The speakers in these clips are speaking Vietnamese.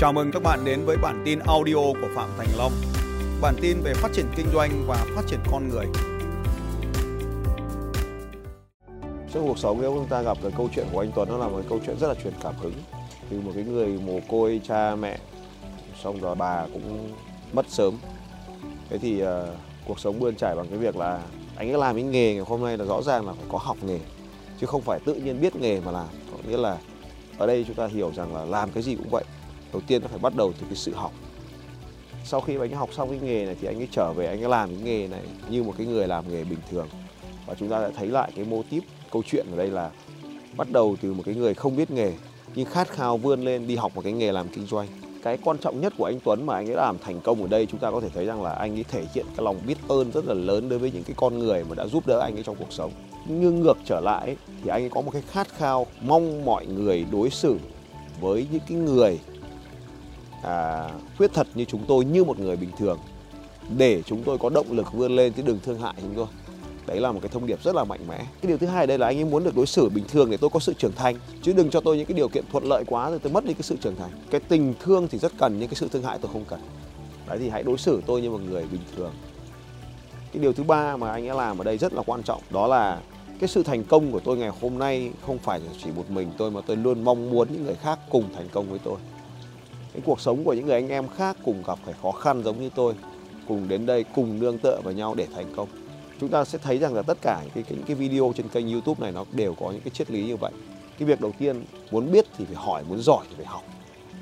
Chào mừng các bạn đến với bản tin audio của Phạm Thành Long. Bản tin về phát triển kinh doanh và phát triển con người. Trong cuộc sống chúng ta gặp cái câu chuyện của anh Tuấn, nó là một câu chuyện rất là truyền cảm hứng. Từ một cái người mồ côi cha mẹ, xong rồi bà cũng mất sớm. Thế thì cuộc sống bươn chải bằng cái việc là anh ấy làm cái nghề ngày hôm nay là rõ ràng là phải có học nghề, chứ không phải tự nhiên biết nghề mà làm. Có nghĩa là ở đây chúng ta hiểu rằng là làm cái gì cũng vậy, đầu tiên nó phải bắt đầu từ cái sự học. Sau khi anh ấy học xong cái nghề này thì anh ấy trở về, anh ấy làm cái nghề này như một cái người làm nghề bình thường. Và chúng ta đã thấy lại cái mô típ câu chuyện ở đây là bắt đầu từ một cái người không biết nghề nhưng khát khao vươn lên đi học một cái nghề làm kinh doanh. Cái quan trọng nhất của anh Tuấn mà anh ấy làm thành công ở đây, chúng ta có thể thấy rằng là anh ấy thể hiện cái lòng biết ơn rất là lớn đối với những cái con người mà đã giúp đỡ anh ấy trong cuộc sống. Nhưng ngược trở lại thì anh ấy có một cái khát khao mong mọi người đối xử với những cái người khuyết tật như chúng tôi như một người bình thường, để chúng tôi có động lực vươn lên chứ đừng thương hại chúng tôi. Đấy là một cái thông điệp rất là mạnh mẽ. Cái điều thứ hai ở đây là anh ấy muốn được đối xử bình thường để tôi có sự trưởng thành, chứ đừng cho tôi những cái điều kiện thuận lợi quá rồi tôi mất đi cái sự trưởng thành. Cái tình thương thì rất cần, nhưng cái sự thương hại tôi không cần. Đấy, thì hãy đối xử tôi như một người bình thường. Cái điều thứ ba mà anh ấy làm ở đây rất là quan trọng, đó là cái sự thành công của tôi ngày hôm nay không phải chỉ một mình tôi, mà tôi luôn mong muốn những người khác cùng thành công với tôi. Cái cuộc sống của những người anh em khác cùng gặp phải khó khăn giống như tôi, cùng đến đây, cùng nương tựa vào nhau để thành công. Chúng ta sẽ thấy rằng là tất cả những cái video trên kênh YouTube này nó đều có những cái triết lý như vậy. Cái việc đầu tiên, muốn biết thì phải hỏi, muốn giỏi thì phải học.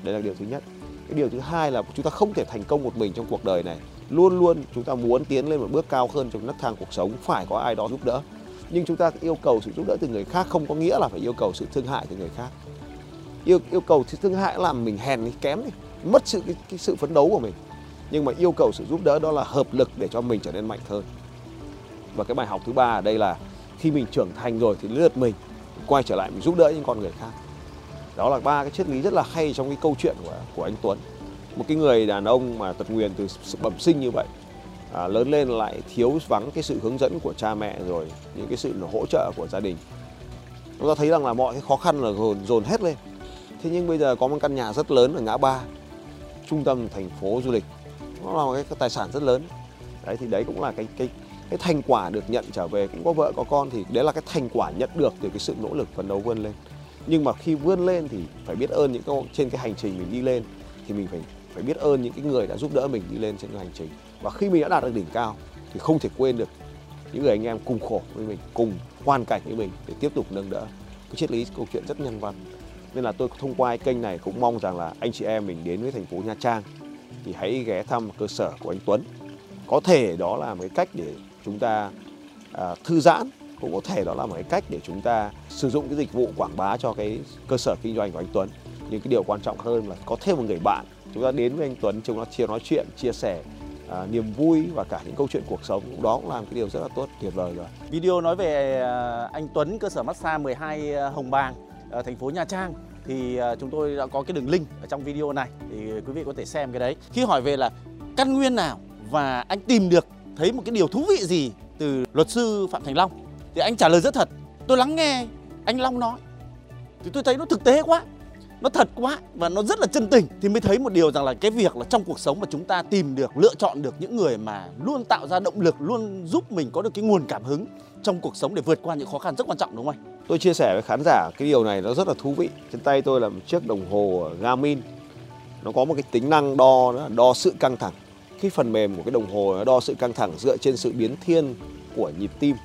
Đấy là điều thứ nhất. Cái điều thứ hai là chúng ta không thể thành công một mình trong cuộc đời này. Luôn luôn chúng ta muốn tiến lên một bước cao hơn trong nấc thang cuộc sống, phải có ai đó giúp đỡ. Nhưng chúng ta yêu cầu sự giúp đỡ từ người khác không có nghĩa là phải yêu cầu sự thương hại từ người khác. Yêu cầu sự thương hại làm mình hèn đi, kém đi, mất cái sự phấn đấu của mình. Nhưng mà yêu cầu sự giúp đỡ đó là hợp lực để cho mình trở nên mạnh hơn. Và cái bài học thứ ba ở đây là khi mình trưởng thành rồi thì lượt mình quay trở lại, mình giúp đỡ những con người khác. Đó là ba cái triết lý rất là hay trong cái câu chuyện của anh Tuấn. Một cái người đàn ông mà tật nguyền từ sự bẩm sinh như vậy, lớn lên lại thiếu vắng cái sự hướng dẫn của cha mẹ rồi những cái sự hỗ trợ của gia đình. Chúng ta thấy rằng là mọi cái khó khăn là dồn hết lên. Thế nhưng bây giờ có một căn nhà rất lớn ở ngã ba trung tâm thành phố du lịch, nó là một cái tài sản rất lớn. Đấy thì đấy cũng là cái thành quả được nhận trở về, cũng có vợ có con thì đấy là cái thành quả nhận được từ cái sự nỗ lực phấn đấu vươn lên. Nhưng mà khi vươn lên thì phải biết ơn những cái, trên cái hành trình mình đi lên thì mình phải biết ơn những cái người đã giúp đỡ mình đi lên trên cái hành trình. Và khi mình đã đạt được đỉnh cao thì không thể quên được những người anh em cùng khổ với mình, cùng hoàn cảnh với mình để tiếp tục nâng đỡ. Cái triết lý câu chuyện rất nhân văn. Nên là tôi thông qua kênh này cũng mong rằng là anh chị em mình đến với thành phố Nha Trang thì hãy ghé thăm cơ sở của anh Tuấn. Có thể đó là một cái cách để chúng ta thư giãn, cũng có thể đó là một cái cách để chúng ta sử dụng cái dịch vụ quảng bá cho cái cơ sở kinh doanh của anh Tuấn. Nhưng cái điều quan trọng hơn là có thêm một người bạn. Chúng ta đến với anh Tuấn, chúng ta nói chuyện, chia sẻ niềm vui và cả những câu chuyện cuộc sống. Đó cũng làm cái điều rất là tốt, tuyệt vời rồi. Video nói về anh Tuấn, cơ sở massage 12 Hồng Bàng, ở thành phố Nha Trang thì chúng tôi đã có cái đường link ở trong video này thì quý vị có thể xem cái đấy. Khi hỏi về là căn nguyên nào và anh tìm được thấy một cái điều thú vị gì từ luật sư Phạm Thành Long thì anh trả lời rất thật. Tôi lắng nghe anh Long nói thì tôi thấy nó thực tế quá, nó thật quá và nó rất là chân tình, thì mới thấy một điều rằng là cái việc là trong cuộc sống mà chúng ta tìm được, lựa chọn được những người mà luôn tạo ra động lực, luôn giúp mình có được cái nguồn cảm hứng trong cuộc sống để vượt qua những khó khăn rất quan trọng, đúng không anh? Tôi chia sẻ với khán giả cái điều này nó rất là thú vị. Trên tay tôi là một chiếc đồng hồ Garmin. Nó có một cái tính năng đo sự căng thẳng. Cái phần mềm của cái đồng hồ nó đo sự căng thẳng dựa trên sự biến thiên của nhịp tim.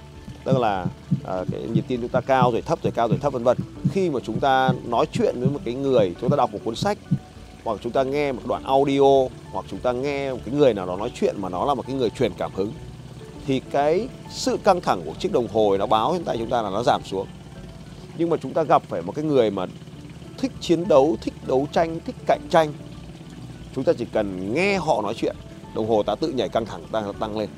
Tức là cái nhịp tim chúng ta cao rồi thấp, vân vân. Khi mà chúng ta nói chuyện với một cái người, chúng ta đọc một cuốn sách, hoặc chúng ta nghe một đoạn audio, hoặc chúng ta nghe một cái người nào đó nói chuyện mà nó là một cái người truyền cảm hứng, thì cái sự căng thẳng của chiếc đồng hồ nó báo hiện tại chúng ta là nó giảm xuống. Nhưng mà chúng ta gặp phải một cái người mà thích chiến đấu, thích đấu tranh, thích cạnh tranh, chúng ta chỉ cần nghe họ nói chuyện, đồng hồ ta tự nhảy căng thẳng ta tăng lên.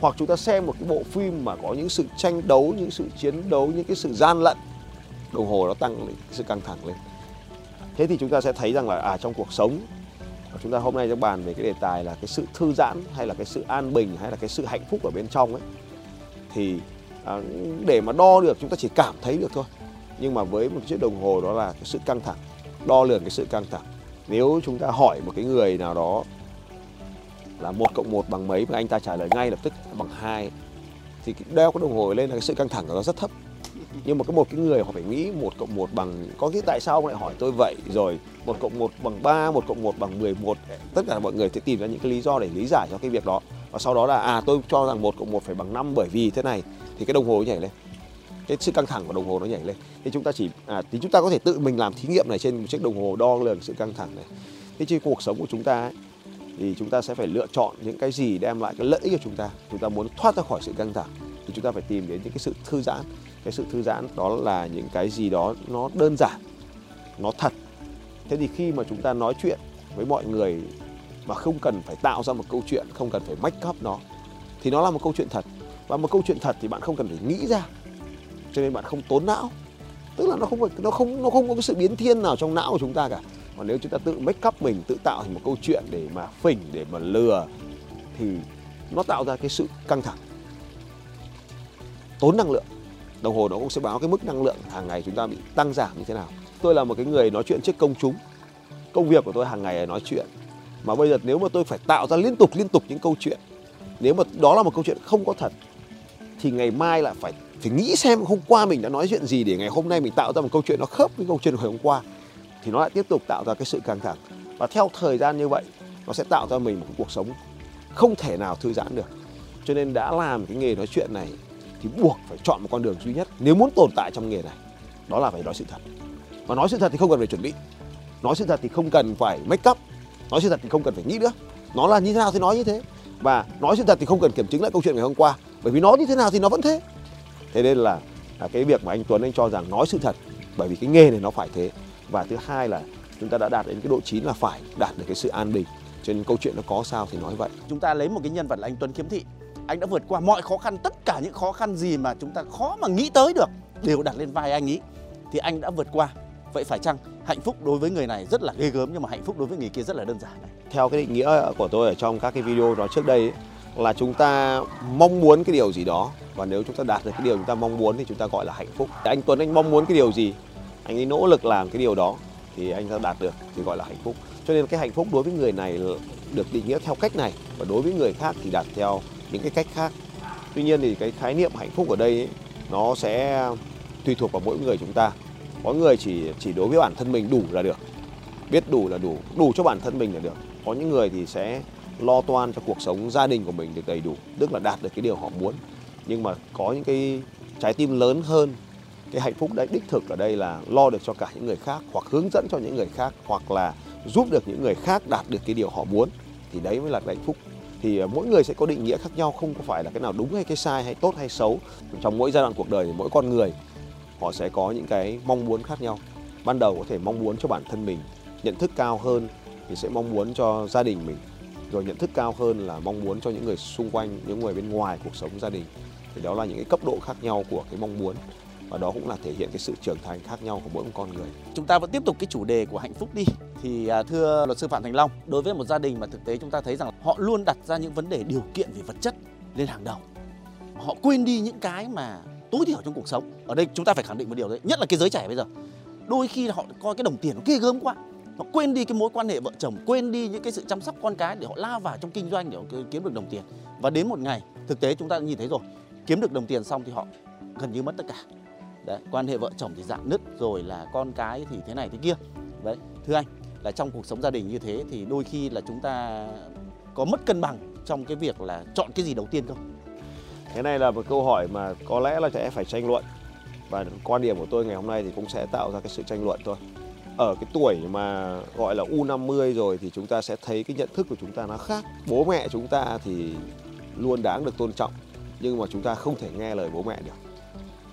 Hoặc chúng ta xem một cái bộ phim mà có những sự tranh đấu, những sự chiến đấu, những cái sự gian lận, đồng hồ nó tăng lên, sự căng thẳng lên. Thế thì chúng ta sẽ thấy rằng là trong cuộc sống, chúng ta hôm nay sẽ bàn về cái đề tài là cái sự thư giãn hay là cái sự an bình hay là cái sự hạnh phúc ở bên trong ấy. Thì để mà đo được chúng ta chỉ cảm thấy được thôi. Nhưng mà với một chiếc đồng hồ đó là cái sự căng thẳng, đo lường cái sự căng thẳng. Nếu chúng ta hỏi một cái người nào đó là 1 + 1 bằng mấy mà anh ta trả lời ngay lập tức bằng 2 thì đeo cái đồng hồ lên là cái sự căng thẳng của nó rất thấp. Nhưng mà một cái người họ phải nghĩ 1 + 1 bằng, có cái tại sao ông lại hỏi tôi vậy, rồi 1 + 1 bằng 3, 1 + 1 bằng 11. Tất cả mọi người sẽ tìm ra những cái lý do để lý giải cho cái việc đó. Và sau đó là tôi cho rằng 1 + 1 phải bằng 5 bởi vì thế này, thì cái đồng hồ nhảy lên. Cái sự căng thẳng của đồng hồ nó nhảy lên. Thì chúng ta chỉ thì chúng ta có thể tự mình làm thí nghiệm này trên một chiếc đồng hồ đo lường sự căng thẳng này. Thế chứ cuộc sống của chúng ta ấy, thì chúng ta sẽ phải lựa chọn những cái gì đem lại cái lợi ích cho chúng ta. Chúng ta muốn thoát ra khỏi sự căng thẳng thì chúng ta phải tìm đến những cái sự thư giãn. Cái sự thư giãn đó là những cái gì đó nó đơn giản, nó thật. Thế thì khi mà chúng ta nói chuyện với mọi người mà không cần phải tạo ra một câu chuyện, không cần phải make up nó, thì nó là một câu chuyện thật. Và một câu chuyện thật thì bạn không cần phải nghĩ ra, cho nên bạn không tốn não. Tức là nó không có cái sự biến thiên nào trong não của chúng ta cả. Còn nếu chúng ta tự make up mình, tự tạo thành một câu chuyện để mà phỉnh, để mà lừa, thì nó tạo ra cái sự căng thẳng, tốn năng lượng. Đồng hồ nó cũng sẽ báo cái mức năng lượng hàng ngày chúng ta bị tăng giảm như thế nào. Tôi là một cái người nói chuyện trước công chúng. Công việc của tôi hàng ngày là nói chuyện. Mà bây giờ nếu mà tôi phải tạo ra liên tục những câu chuyện, nếu mà đó là một câu chuyện không có thật, thì ngày mai lại phải nghĩ xem hôm qua mình đã nói chuyện gì để ngày hôm nay mình tạo ra một câu chuyện nó khớp với câu chuyện của ngày hôm qua. Thì nó lại tiếp tục tạo ra cái sự căng thẳng. Và theo thời gian như vậy, nó sẽ tạo ra mình một cuộc sống không thể nào thư giãn được. Cho nên đã làm cái nghề nói chuyện này thì buộc phải chọn một con đường duy nhất nếu muốn tồn tại trong nghề này, đó là phải nói sự thật. Và nói sự thật thì không cần phải chuẩn bị, nói sự thật thì không cần phải make up, nói sự thật thì không cần phải nghĩ nữa, nó là như thế nào thì nói như thế. Và nói sự thật thì không cần kiểm chứng lại câu chuyện ngày hôm qua, bởi vì nó như thế nào thì nó vẫn thế. Thế nên là cái việc mà anh Tuấn anh cho rằng nói sự thật, bởi vì cái nghề này nó phải thế. Và thứ hai là chúng ta đã đạt đến cái độ chín là phải đạt được cái sự an bình, cho nên câu chuyện nó có sao thì nói vậy. Chúng ta lấy một cái nhân vật là anh Tuấn Khiếm Thị. Anh đã vượt qua mọi khó khăn, tất cả những khó khăn gì mà chúng ta khó mà nghĩ tới được đều đặt lên vai anh ấy. Thì anh đã vượt qua. Vậy phải chăng hạnh phúc đối với người này rất là ghê gớm nhưng mà hạnh phúc đối với người kia rất là đơn giản này? Theo cái định nghĩa của tôi ở trong các cái video đó trước đây ấy, là chúng ta mong muốn cái điều gì đó, và nếu chúng ta đạt được cái điều chúng ta mong muốn thì chúng ta gọi là hạnh phúc. Anh Tuấn anh mong muốn cái điều gì, anh ấy nỗ lực làm cái điều đó thì anh ta đạt được thì gọi là hạnh phúc. Cho nên cái hạnh phúc đối với người này được định nghĩa theo cách này, và đối với người khác thì đạt theo những cái cách khác. Tuy nhiên thì cái khái niệm hạnh phúc ở đây ấy, nó sẽ tùy thuộc vào mỗi người chúng ta. Có người chỉ đối với bản thân mình đủ là được, biết đủ là đủ cho bản thân mình là được. Có những người thì sẽ lo toan cho cuộc sống gia đình của mình được đầy đủ, tức là đạt được cái điều họ muốn. Nhưng mà có những cái trái tim lớn hơn, cái hạnh phúc đấy đích thực ở đây là lo được cho cả những người khác, hoặc hướng dẫn cho những người khác, hoặc là giúp được những người khác đạt được cái điều họ muốn, thì đấy mới là hạnh phúc. Thì mỗi người sẽ có định nghĩa khác nhau, không có phải là cái nào đúng hay cái sai, hay tốt hay xấu. Trong mỗi giai đoạn cuộc đời thì mỗi con người họ sẽ có những cái mong muốn khác nhau. Ban đầu có thể mong muốn cho bản thân mình, nhận thức cao hơn thì sẽ mong muốn cho gia đình mình, rồi nhận thức cao hơn là mong muốn cho những người xung quanh, những người bên ngoài cuộc sống gia đình. Thì đó là những cái cấp độ khác nhau của cái mong muốn, và đó cũng là thể hiện cái sự trưởng thành khác nhau của mỗi một con người. Chúng ta vẫn tiếp tục cái chủ đề của hạnh phúc đi. Thì thưa luật sư Phạm Thành Long, đối với một gia đình mà thực tế chúng ta thấy rằng họ luôn đặt ra những vấn đề điều kiện về vật chất lên hàng đầu, họ quên đi những cái mà tối thiểu trong cuộc sống. Ở đây chúng ta phải khẳng định một điều đấy, nhất là cái giới trẻ bây giờ, đôi khi họ coi cái đồng tiền nó ghê gớm quá, họ quên đi cái mối quan hệ vợ chồng, quên đi những cái sự chăm sóc con cái để họ lao vào trong kinh doanh để họ kiếm được đồng tiền. Và đến một ngày thực tế chúng ta nhìn thấy rồi, kiếm được đồng tiền xong thì họ gần như mất tất cả. Đấy, quan hệ vợ chồng thì rạn nứt, rồi là con cái thì thế này thế kia. Đấy, thưa anh, là trong cuộc sống gia đình như thế thì đôi khi là chúng ta có mất cân bằng trong cái việc là chọn cái gì đầu tiên không? Cái này là một câu hỏi mà có lẽ là sẽ phải tranh luận, và quan điểm của tôi ngày hôm nay thì cũng sẽ tạo ra cái sự tranh luận thôi. Ở cái tuổi mà gọi là U50 rồi thì chúng ta sẽ thấy cái nhận thức của chúng ta nó khác. Bố mẹ chúng ta thì luôn đáng được tôn trọng, nhưng mà chúng ta không thể nghe lời bố mẹ được.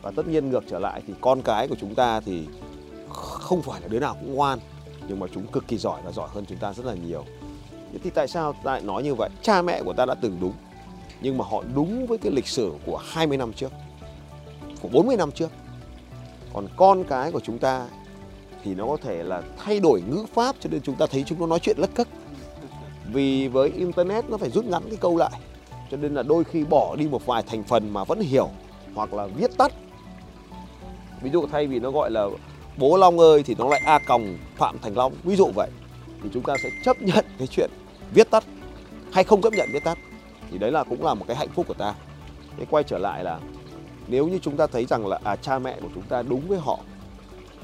Và tất nhiên ngược trở lại thì con cái của chúng ta thì không phải là đứa nào cũng ngoan, nhưng mà chúng cực kỳ giỏi và giỏi hơn chúng ta rất là nhiều. Thế thì tại sao ta lại nói như vậy? Cha mẹ của ta đã từng đúng, nhưng mà họ đúng với cái lịch sử của 20 năm trước, của 40 năm trước. Còn con cái của chúng ta thì nó có thể là thay đổi ngữ pháp, cho nên chúng ta thấy chúng nó nói chuyện lất cất. Vì với Internet nó phải rút ngắn cái câu lại, cho nên là đôi khi bỏ đi một vài thành phần mà vẫn hiểu, hoặc là viết tắt. Ví dụ thay vì nó gọi là bố Long ơi thì nó lại A còng Phạm Thành Long, ví dụ vậy. thì chúng ta sẽ chấp nhận cái chuyện viết tắt hay không chấp nhận viết tắt. Thì đấy là cũng là một cái hạnh phúc của ta. Thế quay trở lại là nếu như chúng ta thấy rằng là cha mẹ của chúng ta đúng với họ,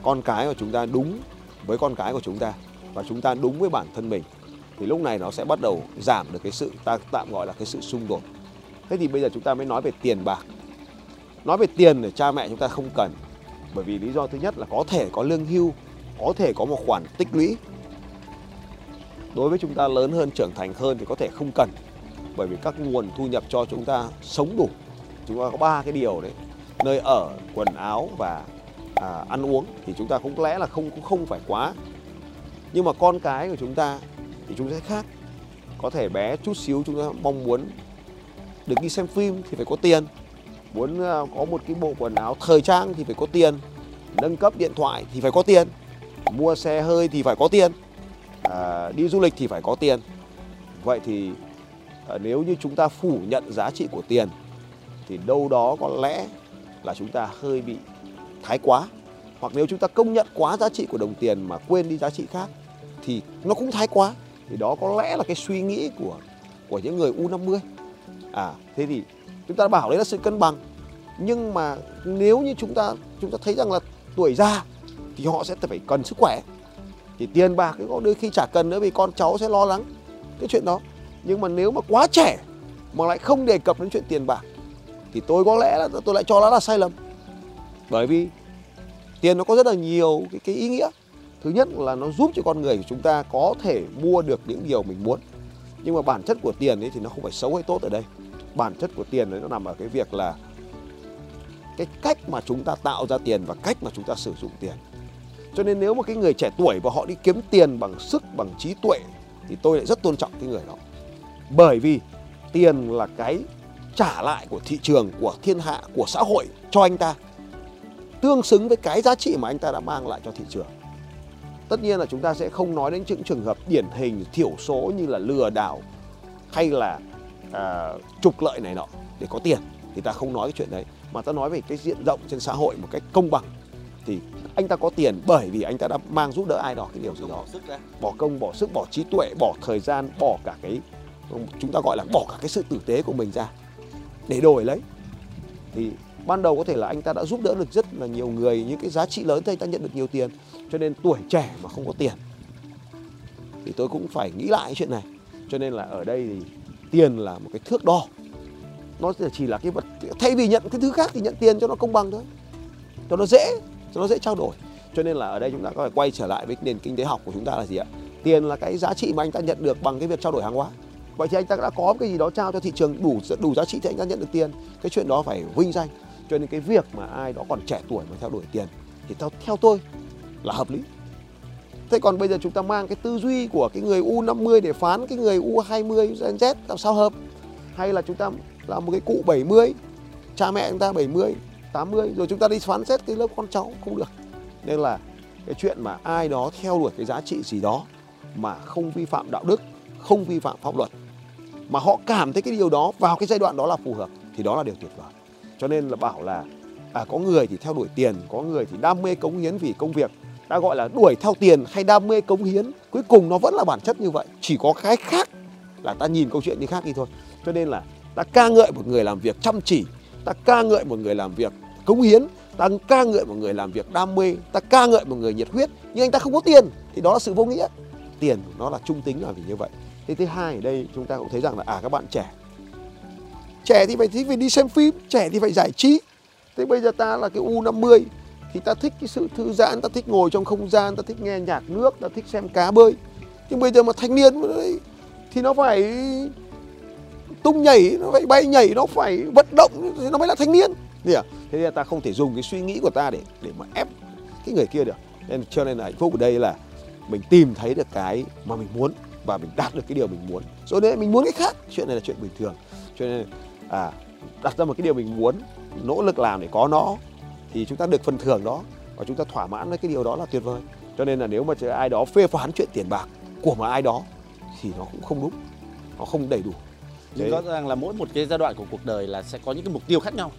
con cái của chúng ta đúng với con cái của chúng ta và chúng ta đúng với bản thân mình, thì lúc này nó sẽ bắt đầu giảm được cái sự ta tạm gọi là cái sự xung đột. Thế thì bây giờ chúng ta mới nói về tiền bạc. Nói về tiền thì cha mẹ chúng ta không cần, bởi vì lý do thứ nhất là có thể có lương hưu, có thể có một khoản tích lũy. Đối với chúng ta lớn hơn, trưởng thành hơn thì có thể không cần, bởi vì các nguồn thu nhập cho chúng ta sống đủ. Chúng ta có ba cái điều đấy: nơi ở, quần áo và ăn uống, thì chúng ta cũng lẽ là không phải quá. Nhưng mà con cái của chúng ta thì chúng ta khác. Có thể bé chút xíu chúng ta mong muốn được đi xem phim thì phải có tiền, muốn có một cái bộ quần áo thời trang thì phải có tiền, nâng cấp điện thoại thì phải có tiền, mua xe hơi thì phải có tiền, đi du lịch thì phải có tiền. Vậy thì nếu như chúng ta phủ nhận giá trị của tiền thì đâu đó có lẽ là chúng ta hơi bị thái quá. Hoặc nếu chúng ta công nhận quá giá trị của đồng tiền mà quên đi giá trị khác thì nó cũng thái quá. Thì đó có lẽ là cái suy nghĩ của những người U50. Thế thì chúng ta bảo đấy là sự cân bằng. Nhưng mà nếu như chúng ta thấy rằng là tuổi già thì họ sẽ phải cần sức khỏe, thì tiền bạc có đôi khi chả cần nữa vì con cháu sẽ lo lắng cái chuyện đó. Nhưng mà nếu mà quá trẻ mà lại không đề cập đến chuyện tiền bạc thì tôi có lẽ là tôi lại cho nó là sai lầm. Bởi vì tiền nó có rất là nhiều cái ý nghĩa. Thứ nhất là nó giúp cho con người của chúng ta có thể mua được những điều mình muốn. Nhưng mà bản chất của tiền ấy thì nó không phải xấu hay tốt ở đây. Bản chất của tiền ấy nó nằm ở cái việc là cái cách mà chúng ta tạo ra tiền và cách mà chúng ta sử dụng tiền. Cho nên nếu một cái người trẻ tuổi và họ đi kiếm tiền bằng sức, bằng trí tuệ thì tôi lại rất tôn trọng cái người đó. Bởi vì tiền là cái trả lại của thị trường, của thiên hạ, của xã hội cho anh ta, tương xứng với cái giá trị mà anh ta đã mang lại cho thị trường. Tất nhiên là chúng ta sẽ không nói đến những trường hợp điển hình thiểu số như là lừa đảo hay là trục lợi này nọ để có tiền, thì ta không nói cái chuyện đấy, mà ta nói về cái diện rộng trên xã hội một cách công bằng. Thì anh ta có tiền bởi vì anh ta đã mang giúp đỡ ai đó cái điều gì đó, bỏ công, bỏ sức, bỏ trí tuệ, bỏ thời gian, bỏ cả cái, chúng ta gọi là bỏ cả cái sự tử tế của mình ra để đổi lấy. Thì ban đầu có thể là anh ta đã giúp đỡ được rất là nhiều người, những cái giá trị lớn thì anh ta nhận được nhiều tiền. Cho nên tuổi trẻ mà không có tiền thì tôi cũng phải nghĩ lại cái chuyện này. Cho nên là ở đây thì tiền là một cái thước đo, nó chỉ là cái vật, thay vì nhận cái thứ khác thì nhận tiền cho nó công bằng thôi, cho nó dễ, cho nó dễ trao đổi. Cho nên là ở đây chúng ta có phải quay trở lại với nền kinh tế học của chúng ta là gì ạ? Tiền là cái giá trị mà anh ta nhận được bằng cái việc trao đổi hàng hóa. Vậy thì anh ta đã có cái gì đó trao cho thị trường đủ giá trị thì anh ta nhận được tiền. Cái chuyện đó phải vinh danh. Cho nên cái việc mà ai đó còn trẻ tuổi mà theo đuổi tiền thì theo tôi là hợp lý. Thế còn bây giờ chúng ta mang cái tư duy của cái người U50 để phán cái người U20, Gen Z làm sao hợp? Hay là chúng ta là một cái cụ 70, cha mẹ chúng ta 70, 80 rồi chúng ta đi phán xét cái lớp con cháu, không được. Nên là cái chuyện mà ai đó theo đuổi cái giá trị gì đó mà không vi phạm đạo đức, không vi phạm pháp luật, mà họ cảm thấy cái điều đó vào cái giai đoạn đó là phù hợp thì đó là điều tuyệt vời. Cho nên là bảo là có người thì theo đuổi tiền, có người thì đam mê cống hiến vì công việc. Đã gọi là đuổi theo tiền hay đam mê cống hiến, cuối cùng nó vẫn là bản chất như vậy, chỉ có cái khác là ta nhìn câu chuyện như khác đi thôi. Cho nên là ta ca ngợi một người làm việc chăm chỉ, ta ca ngợi một người làm việc cống hiến, ta ca ngợi một người làm việc đam mê, ta ca ngợi một người nhiệt huyết, nhưng anh ta không có tiền thì đó là sự vô nghĩa. Tiền nó là trung tính là vì như vậy. Thế thứ hai ở đây chúng ta cũng thấy rằng là các bạn trẻ thì phải thích đi xem phim, trẻ thì phải giải trí. Thế bây giờ ta là cái U50 thì ta thích cái sự thư giãn, ta thích ngồi trong không gian, ta thích nghe nhạc nước, ta thích xem cá bơi. Nhưng bây giờ mà thanh niên thì nó phải tung nhảy, nó phải bay nhảy, nó phải vận động, nó mới là thanh niên. Thế nên ta không thể dùng cái suy nghĩ của ta để mà ép cái người kia được. Nên cho nên là hạnh phúc ở đây là mình tìm thấy được cái mà mình muốn và mình đạt được cái điều mình muốn. Rồi đấy mình muốn cái khác, chuyện này là chuyện bình thường. Cho nên đặt ra một cái điều mình muốn, nỗ lực làm để có nó thì chúng ta được phần thưởng đó và chúng ta thỏa mãn với cái điều đó là tuyệt vời. Cho nên là nếu mà ai đó phê phán chuyện tiền bạc của một ai đó thì nó cũng không đúng, nó không đầy đủ. Nhưng rõ ràng là mỗi một cái giai đoạn của cuộc đời là sẽ có những cái mục tiêu khác nhau.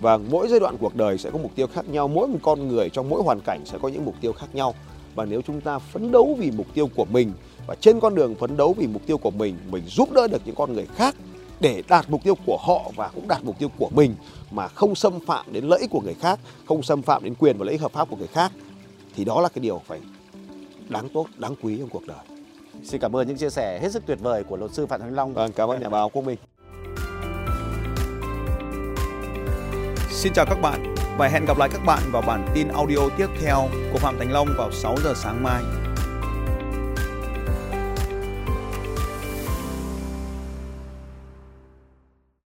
Và mỗi giai đoạn cuộc đời sẽ có mục tiêu khác nhau, mỗi một con người trong mỗi hoàn cảnh sẽ có những mục tiêu khác nhau. Và nếu chúng ta phấn đấu vì mục tiêu của mình, và trên con đường phấn đấu vì mục tiêu của mình giúp đỡ được những con người khác để đạt mục tiêu của họ và cũng đạt mục tiêu của mình, mà không xâm phạm đến lợi ích của người khác, không xâm phạm đến quyền và lợi ích hợp pháp của người khác, thì đó là cái điều phải đáng tốt, đáng quý trong cuộc đời. Xin cảm ơn những chia sẻ hết sức tuyệt vời của luật sư Phạm Thành Long. Vâng, cảm ơn nhà báo Quốc Minh. Xin chào các bạn và hẹn gặp lại các bạn vào bản tin audio tiếp theo của Phạm Thành Long vào 6 giờ sáng mai.